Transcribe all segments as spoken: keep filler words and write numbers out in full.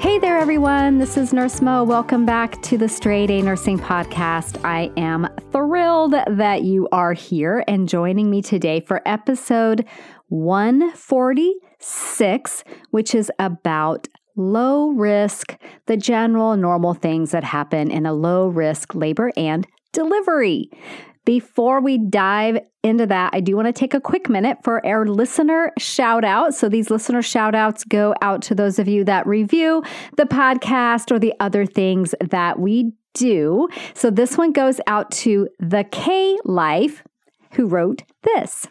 Hey there, everyone. This is Nurse Mo. Welcome back to the Straight A Nursing Podcast. I am thrilled that you are here and joining me today for episode one forty-six, which is about low risk, the general normal things that happen in a low risk labor and delivery. Before we dive into that, I do want to take a quick minute for our listener shout out. So these listener shout outs go out to those of you that review the podcast or the other things that we do. So this one goes out to the K Life, who wrote this.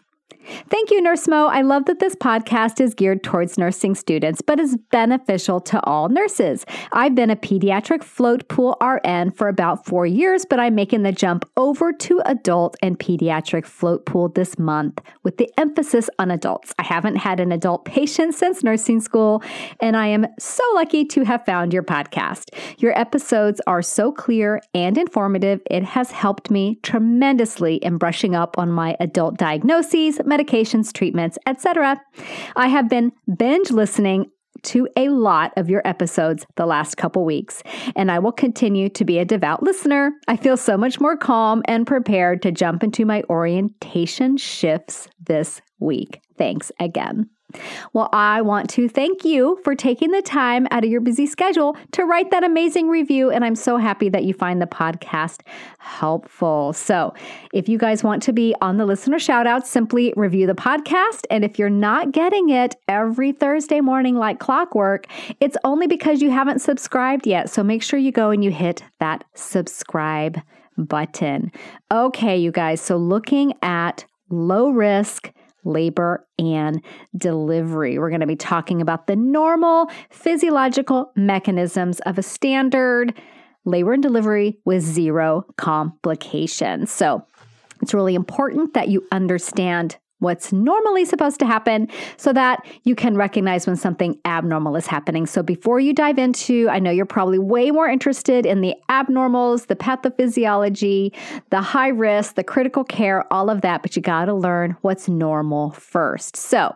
Thank you, Nurse Mo. I love that this podcast is geared towards nursing students, but is beneficial to all nurses. I've been a pediatric float pool R N for about four years, but I'm making the jump over to adult and pediatric float pool this month with the emphasis on adults. I haven't had an adult patient since nursing school, and I am so lucky to have found your podcast. Your episodes are so clear and informative. It has helped me tremendously in brushing up on my adult diagnoses, medications, treatments, et cetera. I have been binge listening to a lot of your episodes the last couple weeks, and I will continue to be a devout listener. I feel so much more calm and prepared to jump into my orientation shifts this week. Thanks again. Well, I want to thank you for taking the time out of your busy schedule to write that amazing review, and I'm so happy that you find the podcast helpful. So if you guys want to be on the listener shout out, simply review the podcast, and if you're not getting it every Thursday morning like clockwork, it's only because you haven't subscribed yet, so make sure you go and you hit that subscribe button. Okay, you guys, so looking at low risk labor and delivery. We're going to be talking about the normal physiological mechanisms of a standard labor and delivery with zero complications. So it's really important that you understand what's normally supposed to happen so that you can recognize when something abnormal is happening. So before you dive into, I know you're probably way more interested in the abnormals, the pathophysiology, the high risk, the critical care, all of that, but you got to learn what's normal first. So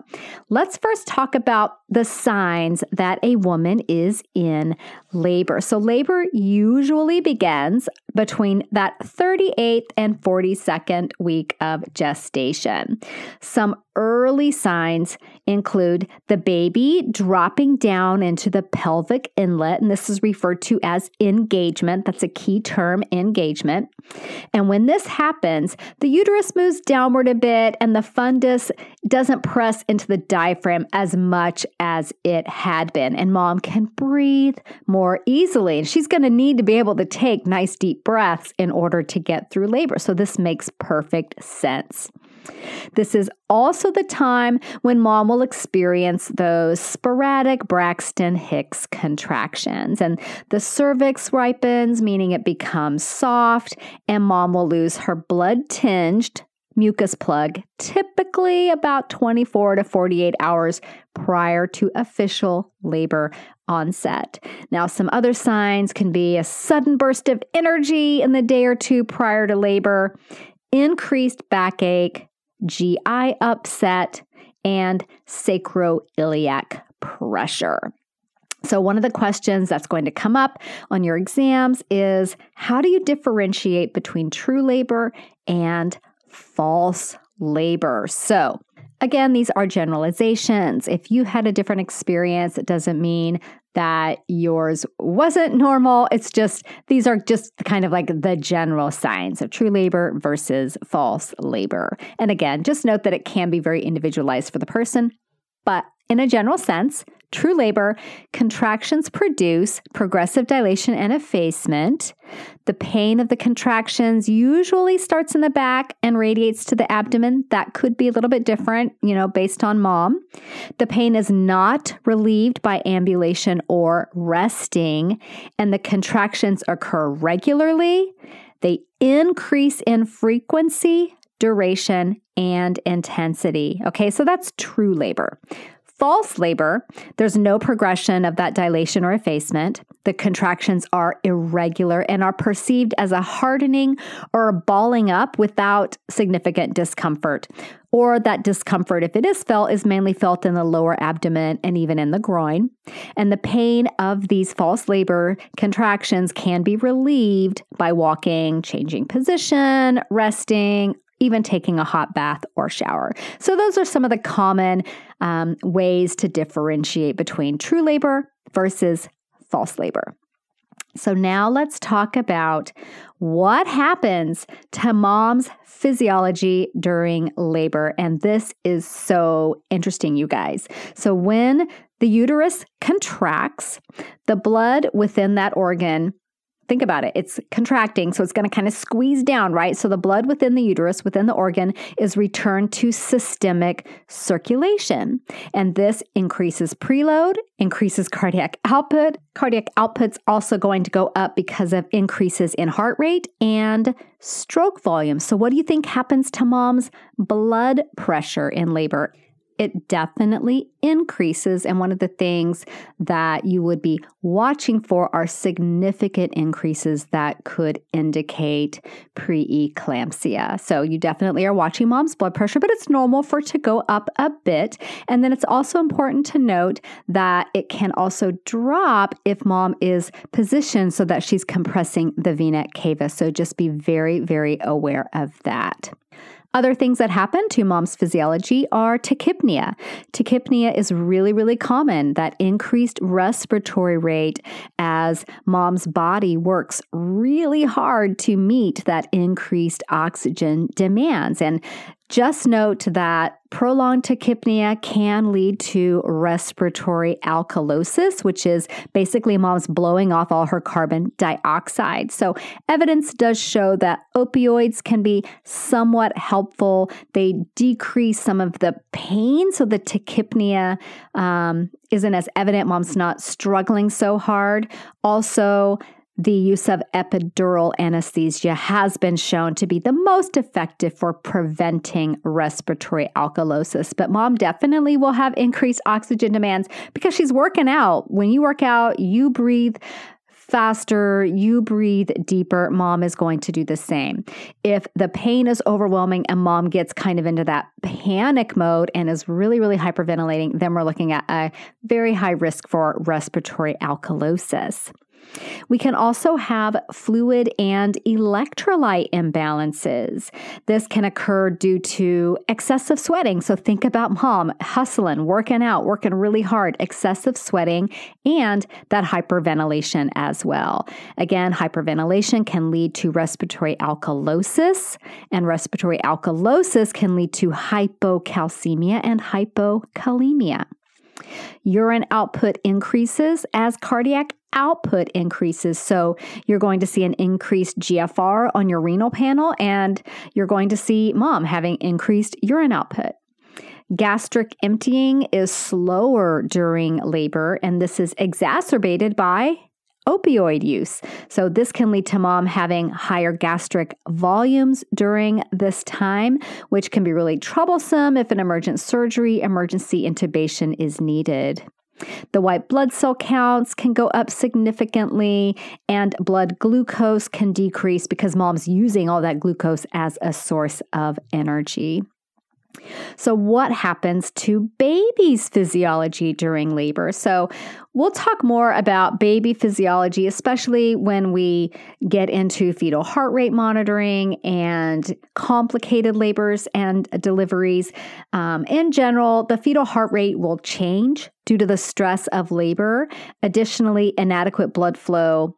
let's first talk about the signs that a woman is in labor. So labor usually begins between that thirty-eighth and forty-second week of gestation. Some early signs include the baby dropping down into the pelvic inlet, and this is referred to as engagement. That's a key term, engagement. And when this happens, the uterus moves downward a bit, and the fundus doesn't press into the diaphragm as much as it had been. And mom can breathe more easily, and she's going to need to be able to take nice deep breaths in order to get through labor. So this makes perfect sense. This is also the time when mom will experience those sporadic Braxton Hicks contractions, and the cervix ripens, meaning it becomes soft, and mom will lose her blood-tinged mucus plug, typically about twenty-four to forty-eight hours prior to official labor onset. Now, some other signs can be a sudden burst of energy in the day or two prior to labor, increased backache, G I upset, and sacroiliac pressure. So one of the questions that's going to come up on your exams is, how do you differentiate between true labor and false labor? So again, these are generalizations. If you had a different experience, it doesn't mean that yours wasn't normal. It's just, these are just kind of like the general signs of true labor versus false labor. And again, just note that it can be very individualized for the person, but in a general sense, true labor, contractions produce progressive dilation and effacement. The pain of the contractions usually starts in the back and radiates to the abdomen. That could be a little bit different, you know, based on mom. The pain is not relieved by ambulation or resting, and the contractions occur regularly. They increase in frequency, duration, and intensity. Okay, so that's true labor. False labor, there's no progression of that dilation or effacement. The contractions are irregular and are perceived as a hardening or a balling up without significant discomfort. Or that discomfort, if it is felt, is mainly felt in the lower abdomen and even in the groin. And the pain of these false labor contractions can be relieved by walking, changing position, resting, even taking a hot bath or shower. So those are some of the common um, ways to differentiate between true labor versus false labor. So now let's talk about what happens to mom's physiology during labor. And this is so interesting, you guys. So when the uterus contracts, the blood within that organ, think about it, it's contracting, so it's going to kind of squeeze down, right? So the blood within the uterus, within the organ, is returned to systemic circulation. And this increases preload, increases cardiac output. Cardiac output's also going to go up because of increases in heart rate and stroke volume. So what do you think happens to mom's blood pressure in labor? It definitely increases. And one of the things that you would be watching for are significant increases that could indicate preeclampsia. So you definitely are watching mom's blood pressure, but it's normal for it to go up a bit. And then it's also important to note that it can also drop if mom is positioned so that she's compressing the vena cava. So just be very, very aware of that. Other things that happen to mom's physiology are tachypnea. Tachypnea is really, really common, that increased respiratory rate as mom's body works really hard to meet that increased oxygen demands. And just note that prolonged tachypnea can lead to respiratory alkalosis, which is basically mom's blowing off all her carbon dioxide. So evidence does show that opioids can be somewhat helpful. They decrease some of the pain, so the tachypnea um, isn't as evident. Mom's not struggling so hard. Also, the use of epidural anesthesia has been shown to be the most effective for preventing respiratory alkalosis. But mom definitely will have increased oxygen demands because she's working out. When you work out, you breathe faster, you breathe deeper. Mom is going to do the same. If the pain is overwhelming and mom gets kind of into that panic mode and is really, really hyperventilating, then we're looking at a very high risk for respiratory alkalosis. We can also have fluid and electrolyte imbalances. This can occur due to excessive sweating. So think about mom hustling, working out, working really hard, excessive sweating, and that hyperventilation as well. Again, hyperventilation can lead to respiratory alkalosis, and respiratory alkalosis can lead to hypocalcemia and hypokalemia. Urine output increases as cardiac output increases. So you're going to see an increased G F R on your renal panel, and you're going to see mom having increased urine output. Gastric emptying is slower during labor, and this is exacerbated by opioid use. So this can lead to mom having higher gastric volumes during this time, which can be really troublesome if an emergent surgery, emergency intubation is needed. The white blood cell counts can go up significantly, and blood glucose can decrease because mom's using all that glucose as a source of energy. So what happens to baby's physiology during labor? So we'll talk more about baby physiology, especially when we get into fetal heart rate monitoring and complicated labors and deliveries. Um, in general, the fetal heart rate will change due to the stress of labor. Additionally, inadequate blood flow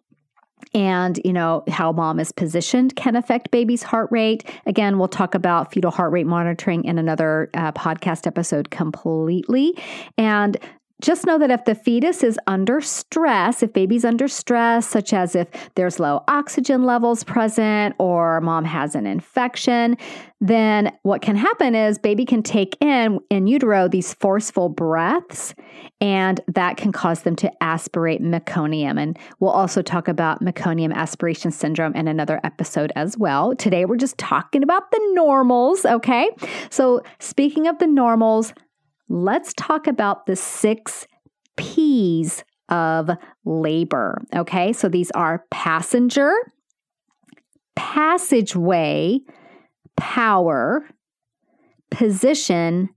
and, you know, how mom is positioned can affect baby's heart rate. Again, we'll talk about fetal heart rate monitoring in another uh, podcast episode completely. And just know that if the fetus is under stress, if baby's under stress, such as if there's low oxygen levels present or mom has an infection, then what can happen is baby can take in, in utero, these forceful breaths, and that can cause them to aspirate meconium. And we'll also talk about meconium aspiration syndrome in another episode as well. Today, we're just talking about the normals, okay? So speaking of the normals, let's talk about the six P's of labor, okay? So these are passenger, passageway, power, position,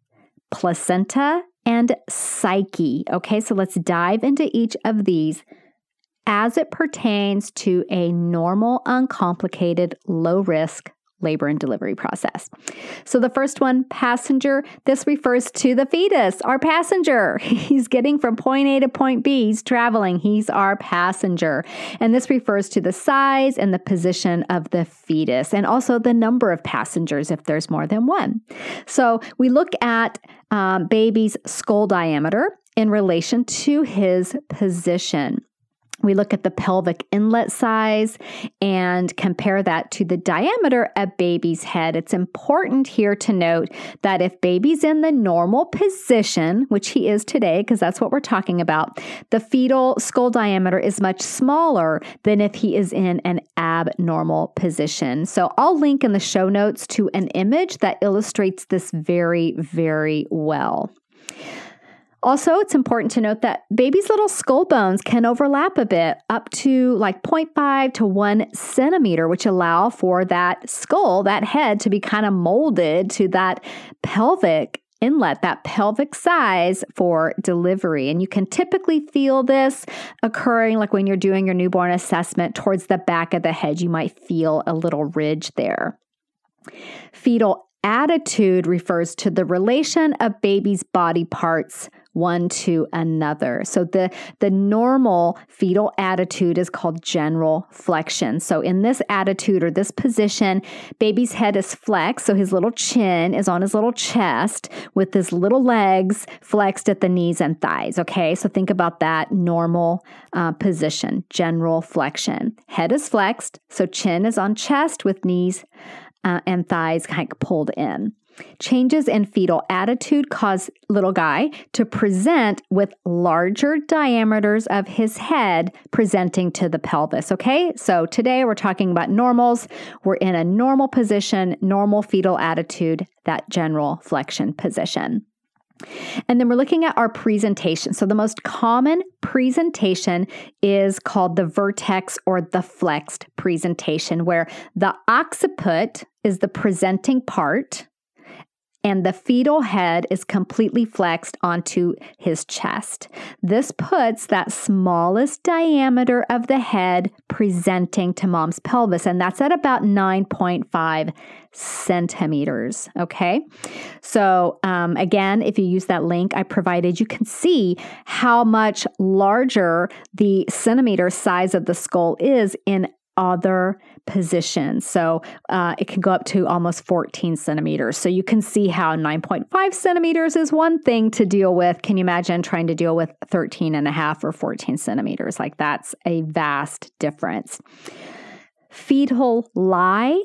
placenta, and psyche, okay? So let's dive into each of these as it pertains to a normal, uncomplicated, low-risk labor and delivery process. So the first one, passenger, this refers to the fetus, our passenger. He's getting from point A to point B. He's traveling. He's our passenger. And this refers to the size and the position of the fetus and also the number of passengers if there's more than one. So we look at um, baby's skull diameter in relation to his position. We look at the pelvic inlet size and compare that to the diameter of baby's head. It's important here to note that if baby's in the normal position, which he is today, because that's what we're talking about, the fetal skull diameter is much smaller than if he is in an abnormal position. So I'll link in the show notes to an image that illustrates this very, very well. Also, it's important to note that baby's little skull bones can overlap a bit up to like zero point five to one centimeter, which allow for that skull, that head, to be kind of molded to that pelvic inlet, that pelvic size for delivery. And you can typically feel this occurring like when you're doing your newborn assessment towards the back of the head. You might feel a little ridge there. Fetal attitude refers to the relation of baby's body parts one to another. So the, the normal fetal attitude is called general flexion. So in this attitude or this position, baby's head is flexed. So his little chin is on his little chest with his little legs flexed at the knees and thighs. Okay, so think about that normal uh, position, general flexion. Head is flexed, so chin is on chest with knees Uh, and thighs kind of pulled in. Changes in fetal attitude cause little guy to present with larger diameters of his head presenting to the pelvis, okay? So today we're talking about normals. We're in a normal position, normal fetal attitude, that general flexion position. And then we're looking at our presentation. So the most common presentation is called the vertex or the flexed presentation, where the occiput is the presenting part and the fetal head is completely flexed onto his chest. This puts that smallest diameter of the head presenting to mom's pelvis, and that's at about nine point five centimeters, okay? So um, again, if you use that link I provided, you can see how much larger the centimeter size of the skull is in other positions. So uh, it can go up to almost fourteen centimeters. So you can see how nine point five centimeters is one thing to deal with. Can you imagine trying to deal with thirteen and a half or fourteen centimeters? Like, that's a vast difference. Fetal lie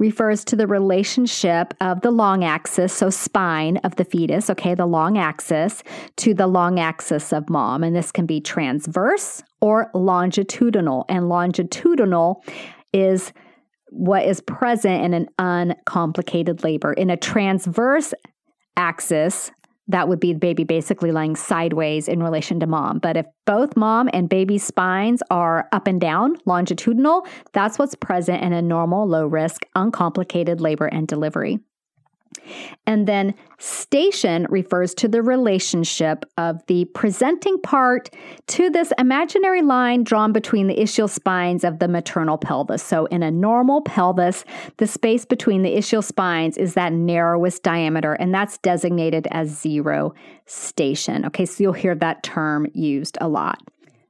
refers to the relationship of the long axis, so spine of the fetus, okay, the long axis, to the long axis of mom. And this can be transverse or longitudinal. And longitudinal is what is present in an uncomplicated labor. In a transverse axis, that would be the baby basically lying sideways in relation to mom. But if both mom and baby's spines are up and down, longitudinal, that's what's present in a normal, low-risk, uncomplicated labor and delivery. And then station refers to the relationship of the presenting part to this imaginary line drawn between the ischial spines of the maternal pelvis. So in a normal pelvis, the space between the ischial spines is that narrowest diameter, and that's designated as zero station. Okay, so you'll hear that term used a lot.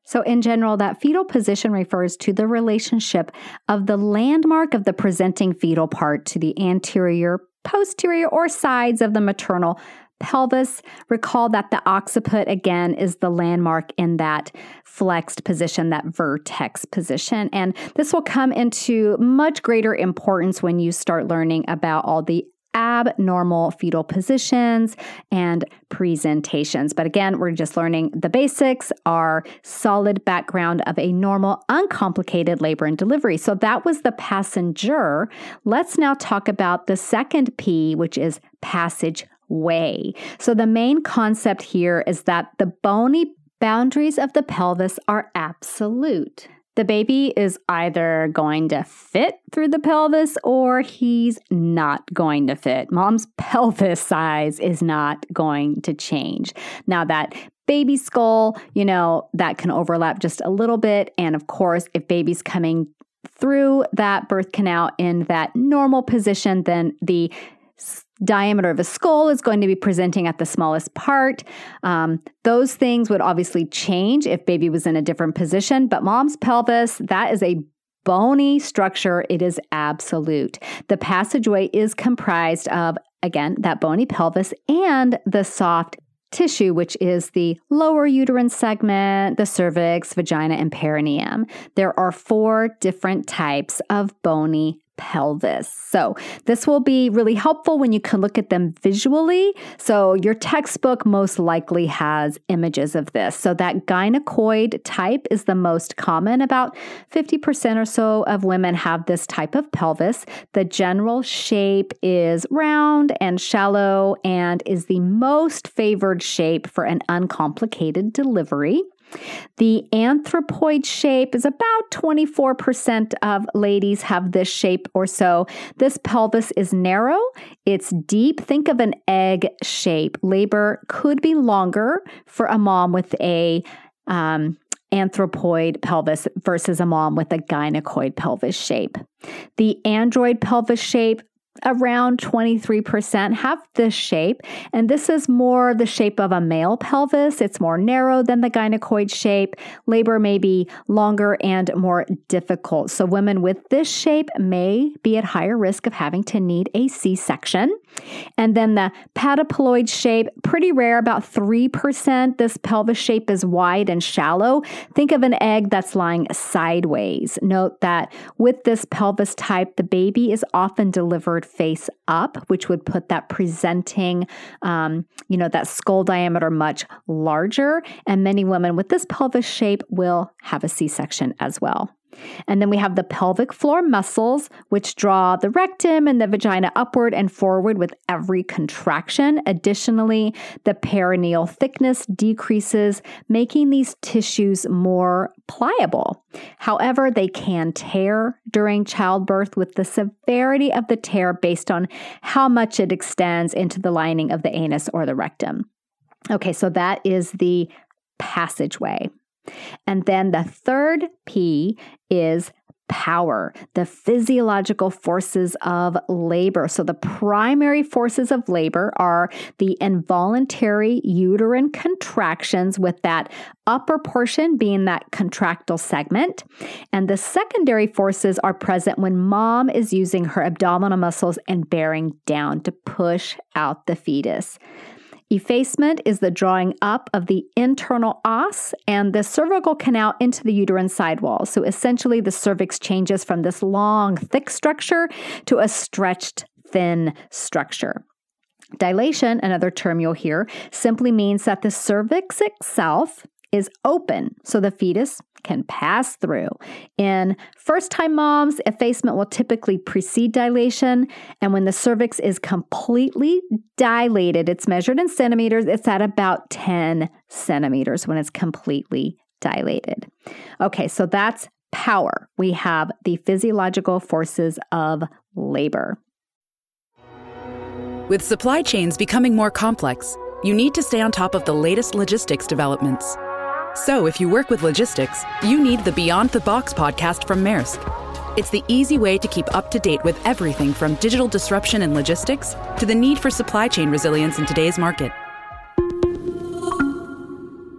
So in general, that fetal position refers to the relationship of the landmark of the presenting fetal part to the anterior, posterior, or sides of the maternal pelvis. Recall that the occiput, again, is the landmark in that flexed position, that vertex position. And this will come into much greater importance when you start learning about all the abnormal fetal positions and presentations. But again, we're just learning the basics, our solid background of a normal, uncomplicated labor and delivery. So that was the passenger. Let's now talk about the second P, which is passageway. So the main concept here is that the bony boundaries of the pelvis are absolute. The baby is either going to fit through the pelvis or he's not going to fit. Mom's pelvis size is not going to change. Now that baby skull, you know, that can overlap just a little bit. And of course, if baby's coming through that birth canal in that normal position, then the diameter of a skull is going to be presenting at the smallest part. Um, those things would obviously change if baby was in a different position, but mom's pelvis, that is a bony structure. It is absolute. The passageway is comprised of, again, that bony pelvis and the soft tissue, which is the lower uterine segment, the cervix, vagina, and perineum. There are four different types of bony pelvis. So this will be really helpful when you can look at them visually. So your textbook most likely has images of this. So that gynecoid type is the most common. About fifty percent or so of women have this type of pelvis. The general shape is round and shallow and is the most favored shape for an uncomplicated delivery. The anthropoid shape is about twenty-four percent of ladies have this shape or so. This pelvis is narrow. It's deep. Think of an egg shape. Labor could be longer for a mom with a um, anthropoid pelvis versus a mom with a gynecoid pelvis shape. The android pelvis shape, around twenty-three percent have this shape, and this is more the shape of a male pelvis. It's more narrow than the gynecoid shape. Labor may be longer and more difficult. So women with this shape may be at higher risk of having to need a C-section. And then the patiploid shape, pretty rare, about three percent. This pelvis shape is wide and shallow. Think of an egg that's lying sideways. Note that with this pelvis type, the baby is often delivered face up, which would put that presenting, um, you know, that skull diameter much larger. And many women with this pelvis shape will have a C-section as well. And then we have the pelvic floor muscles, which draw the rectum and the vagina upward and forward with every contraction. Additionally, the perineal thickness decreases, making these tissues more pliable. However, they can tear during childbirth, with the severity of the tear based on how much it extends into the lining of the anus or the rectum. Okay, so that is the passageway. And then the third P is power, the physiological forces of labor. So the primary forces of labor are the involuntary uterine contractions, with that upper portion being that contractile segment. And the secondary forces are present when mom is using her abdominal muscles and bearing down to push out the fetus. Effacement is the drawing up of the internal os and the cervical canal into the uterine sidewall. So essentially, the cervix changes from this long, thick structure to a stretched, thin structure. Dilation, another term you'll hear, simply means that the cervix itself is open, so the fetus can pass through. In first-time moms, effacement will typically precede dilation, and when the cervix is completely dilated, it's measured in centimeters, it's at about ten centimeters when it's completely dilated. Okay, so that's power. We have the physiological forces of labor. With supply chains becoming more complex, you need to stay on top of the latest logistics developments. So if you work with logistics, you need the Beyond the Box podcast from Maersk. It's the easy way to keep up to date with everything from digital disruption in logistics to the need for supply chain resilience in today's market.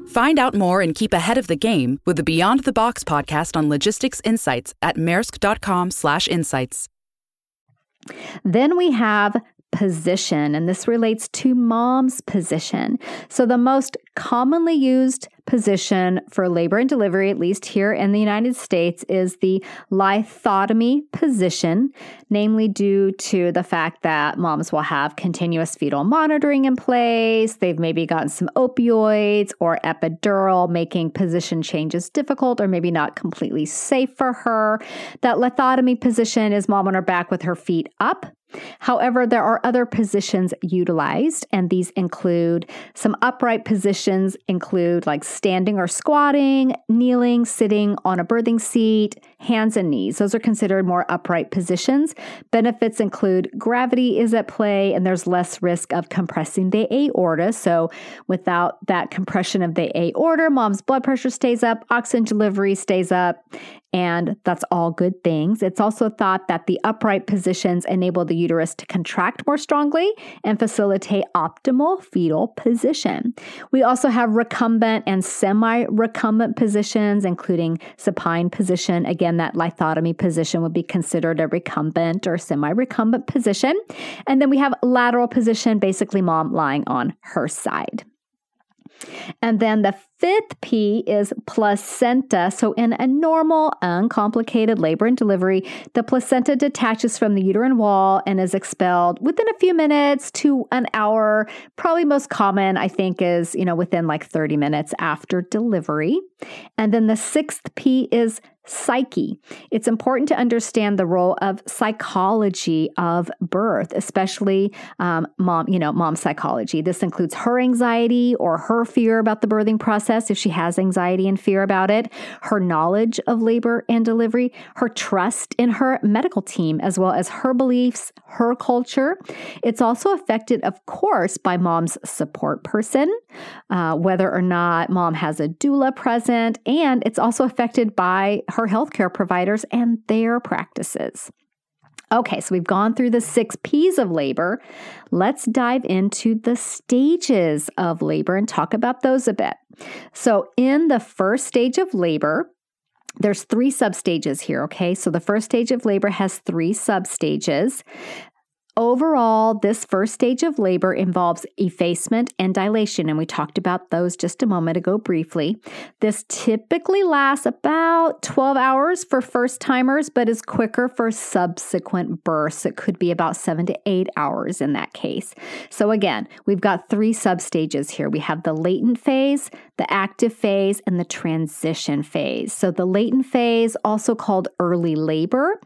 Find out more and keep ahead of the game with the Beyond the Box podcast on logistics insights at maersk dot com slash insights. Then we have position, and this relates to mom's position. So the most commonly used position for labor and delivery, at least here in the United States, is the lithotomy position, namely due to the fact that moms will have continuous fetal monitoring in place. They've maybe gotten some opioids or epidural, making position changes difficult or maybe not completely safe for her. That lithotomy position is mom on her back with her feet up. However, there are other positions utilized, and these include some upright positions include like standing or squatting, kneeling, sitting on a birthing seat, hands and knees. Those are considered more upright positions. Benefits include gravity is at play, and there's less risk of compressing the aorta. So without that compression of the aorta, mom's blood pressure stays up, oxygen delivery stays up, and that's all good things. It's also thought that the upright positions enable the uterus to contract more strongly and facilitate optimal fetal position. We also have recumbent and semi-recumbent positions, including supine position. Again, that lithotomy position would be considered a recumbent or semi-recumbent position. And then we have lateral position, basically mom lying on her side. And then the fifth P is placenta. So in a normal, uncomplicated labor and delivery, the placenta detaches from the uterine wall and is expelled within a few minutes to an hour. Probably most common, I think, is, you know, within like thirty minutes after delivery. And then the sixth P is psyche. It's important to understand the role of psychology of birth, especially um, mom, you know, mom psychology. This includes her anxiety or her fear about the birthing process, if she has anxiety and fear about it, her knowledge of labor and delivery, her trust in her medical team, as well as her beliefs, her culture. It's also affected, of course, by mom's support person, uh, whether or not mom has a doula present, and it's also affected by her healthcare providers and their practices. Okay, so we've gone through the six P's of labor. Let's dive into the stages of labor and talk about those a bit. So in the first stage of labor, there's three substages here, okay? So the first stage of labor has three substages. Overall, this first stage of labor involves effacement and dilation, and we talked about those just a moment ago briefly. This typically lasts about twelve hours for first-timers, but is quicker for subsequent births. It could be about seven to eight hours in that case. So again, we've got three substages here. We have the latent phase, the active phase, and the transition phase. So the latent phase, also called early labor,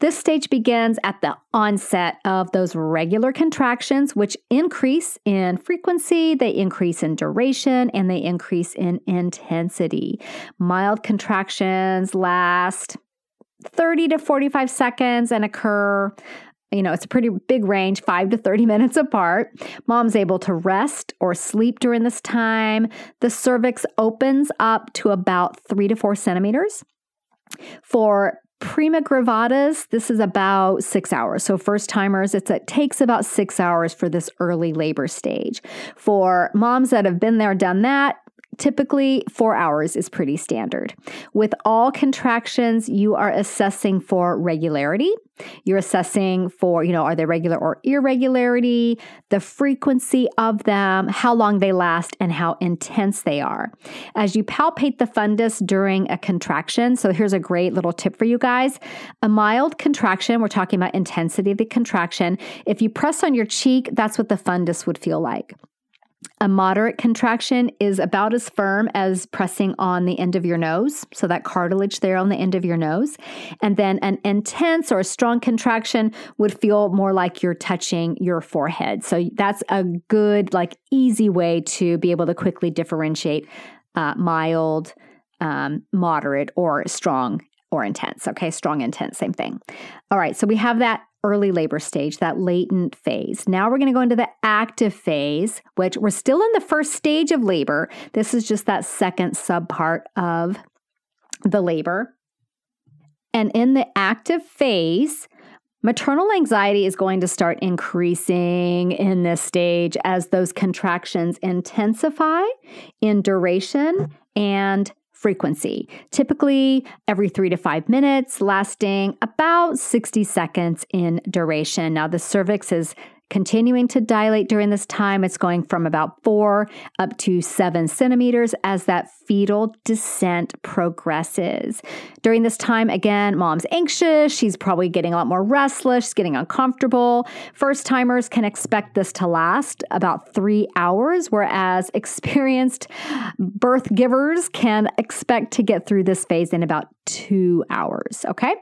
this stage begins at the onset of those regular contractions, which increase in frequency, they increase in duration, and they increase in intensity. Mild contractions last thirty to forty-five seconds and occur, you know, it's a pretty big range, five to thirty minutes apart. Mom's able to rest or sleep during this time. The cervix opens up to about three to four centimeters. For prima gravatas, this is about six hours. So first timers, it's, it takes about six hours for this early labor stage. For moms that have been there, done that, typically four hours is pretty standard. With all contractions, you are assessing for regularity. You're assessing for, you know, are they regular or irregularity, the frequency of them, how long they last, and how intense they are. As you palpate the fundus during a contraction, so here's a great little tip for you guys. A mild contraction, we're talking about intensity of the contraction. If you press on your cheek, that's what the fundus would feel like. A moderate contraction is about as firm as pressing on the end of your nose, so that cartilage there on the end of your nose. And then an intense or a strong contraction would feel more like you're touching your forehead. So that's a good, like, easy way to be able to quickly differentiate uh, mild, um, moderate, or strong or intense. Okay, strong, intense, same thing. All right, so we have that early labor stage, that latent phase. Now we're going to go into the active phase, which we're still in the first stage of labor. This is just that second subpart of the labor. And in the active phase, maternal anxiety is going to start increasing in this stage as those contractions intensify in duration and frequency, typically every three to five minutes, lasting about sixty seconds in duration. Now, the cervix is continuing to dilate during this time. It's going from about four up to seven centimeters as that fetal descent progresses. During this time, again, mom's anxious. She's probably getting a lot more restless. She's getting uncomfortable. First timers can expect this to last about three hours, whereas experienced birth givers can expect to get through this phase in about two hours. Okay.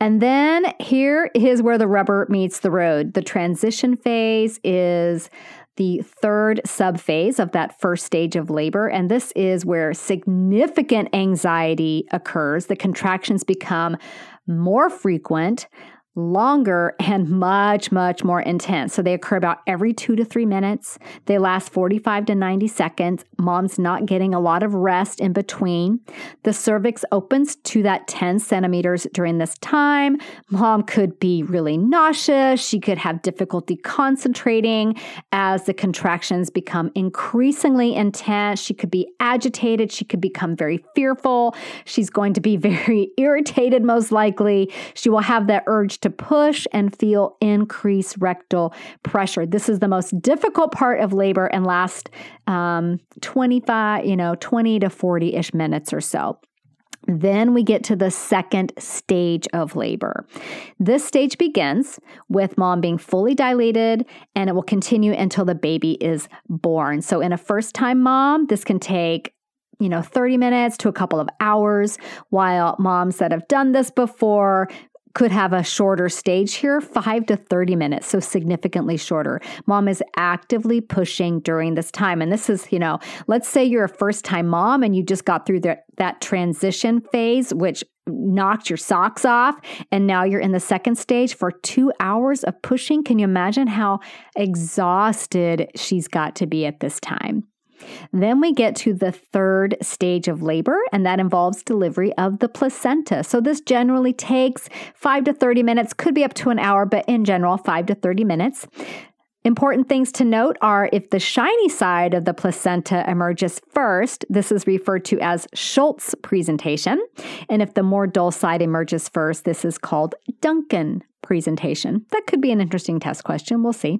And then here is where the rubber meets the road. The transition phase is the third subphase of that first stage of labor. And this is where significant anxiety occurs. The contractions become more frequent, longer, and much, much more intense. So they occur about every two to three minutes. They last forty-five to ninety seconds. Mom's not getting a lot of rest in between. The cervix opens to that ten centimeters during this time. Mom could be really nauseous. She could have difficulty concentrating as the contractions become increasingly intense. She could be agitated. She could become very fearful. She's going to be very irritated, most likely. She will have that urge to to push and feel increased rectal pressure. This is the most difficult part of labor and lasts um, twenty-five, you know, twenty to forty-ish minutes or so. Then we get to the second stage of labor. This stage begins with mom being fully dilated, and it will continue until the baby is born. So in a first-time mom, this can take you know, thirty minutes to a couple of hours, while moms that have done this before could have a shorter stage here, five to thirty minutes, so significantly shorter. Mom is actively pushing during this time. And this is, you know, let's say you're a first-time mom and you just got through the, that transition phase, which knocked your socks off, and now you're in the second stage for two hours of pushing. Can you imagine how exhausted she's got to be at this time? Then we get to the third stage of labor, and that involves delivery of the placenta. So this generally takes five to thirty minutes, could be up to an hour, but in general, five to thirty minutes. Important things to note are if the shiny side of the placenta emerges first, this is referred to as Schultz presentation. And if the more dull side emerges first, this is called Duncan presentation. That could be an interesting test question. We'll see.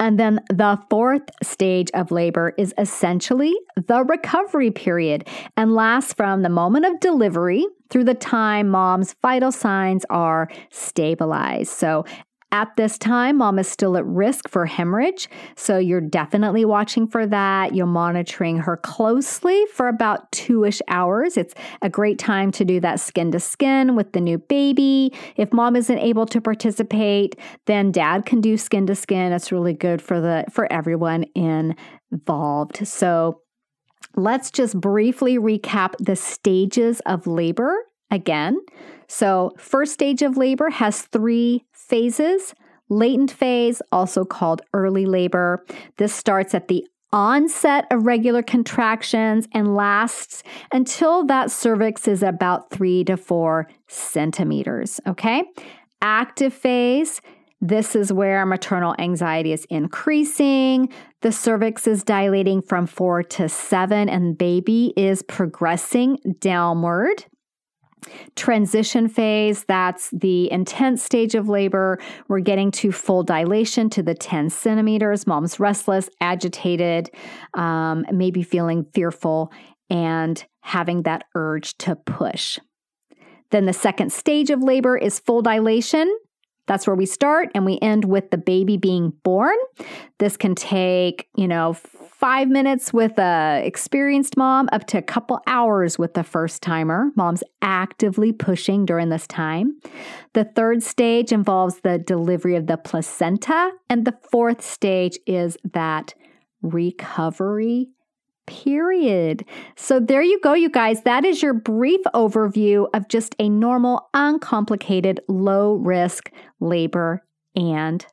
And then the fourth stage of labor is essentially the recovery period and lasts from the moment of delivery through the time mom's vital signs are stabilized. So at this time, mom is still at risk for hemorrhage, so you're definitely watching for that. You're monitoring her closely for about two-ish hours. It's a great time to do that skin-to-skin with the new baby. If mom isn't able to participate, then dad can do skin-to-skin. It's really good for the for everyone involved. So let's just briefly recap the stages of labor again. So first stage of labor has three phases. Latent phase, also called early labor. This starts at the onset of regular contractions and lasts until that cervix is about three to four centimeters. Okay. Active phase. This is where maternal anxiety is increasing. The cervix is dilating from four to seven and baby is progressing downward. Transition phase, that's the intense stage of labor. We're getting to full dilation to the ten centimeters. Mom's restless, agitated, um, maybe feeling fearful and having that urge to push. Then the second stage of labor is full dilation. That's where we start and we end with the baby being born. This can take, you know, five minutes with a experienced mom, up to a couple hours with the first timer. Mom's actively pushing during this time. The third stage involves the delivery of the placenta. And the fourth stage is that recovery period. So there you go, you guys. That is your brief overview of just a normal, uncomplicated, low-risk labor and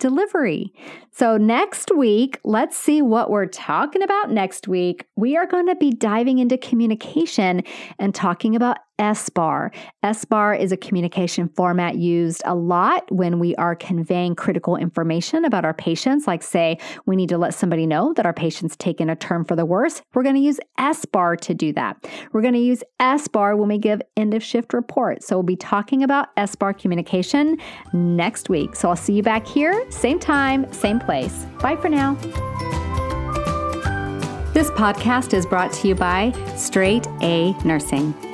delivery. So next week, let's see what we're talking about next week. We are going to be diving into communication and talking about S B A R. S B A R is a communication format used a lot when we are conveying critical information about our patients. Like, say, we need to let somebody know that our patient's taken a turn for the worse. We're going to use S B A R to do that. We're going to use S B A R when we give end of shift reports. So we'll be talking about S B A R communication next week. So I'll see you back here, same time, same place. Bye for now. This podcast is brought to you by Straight A Nursing.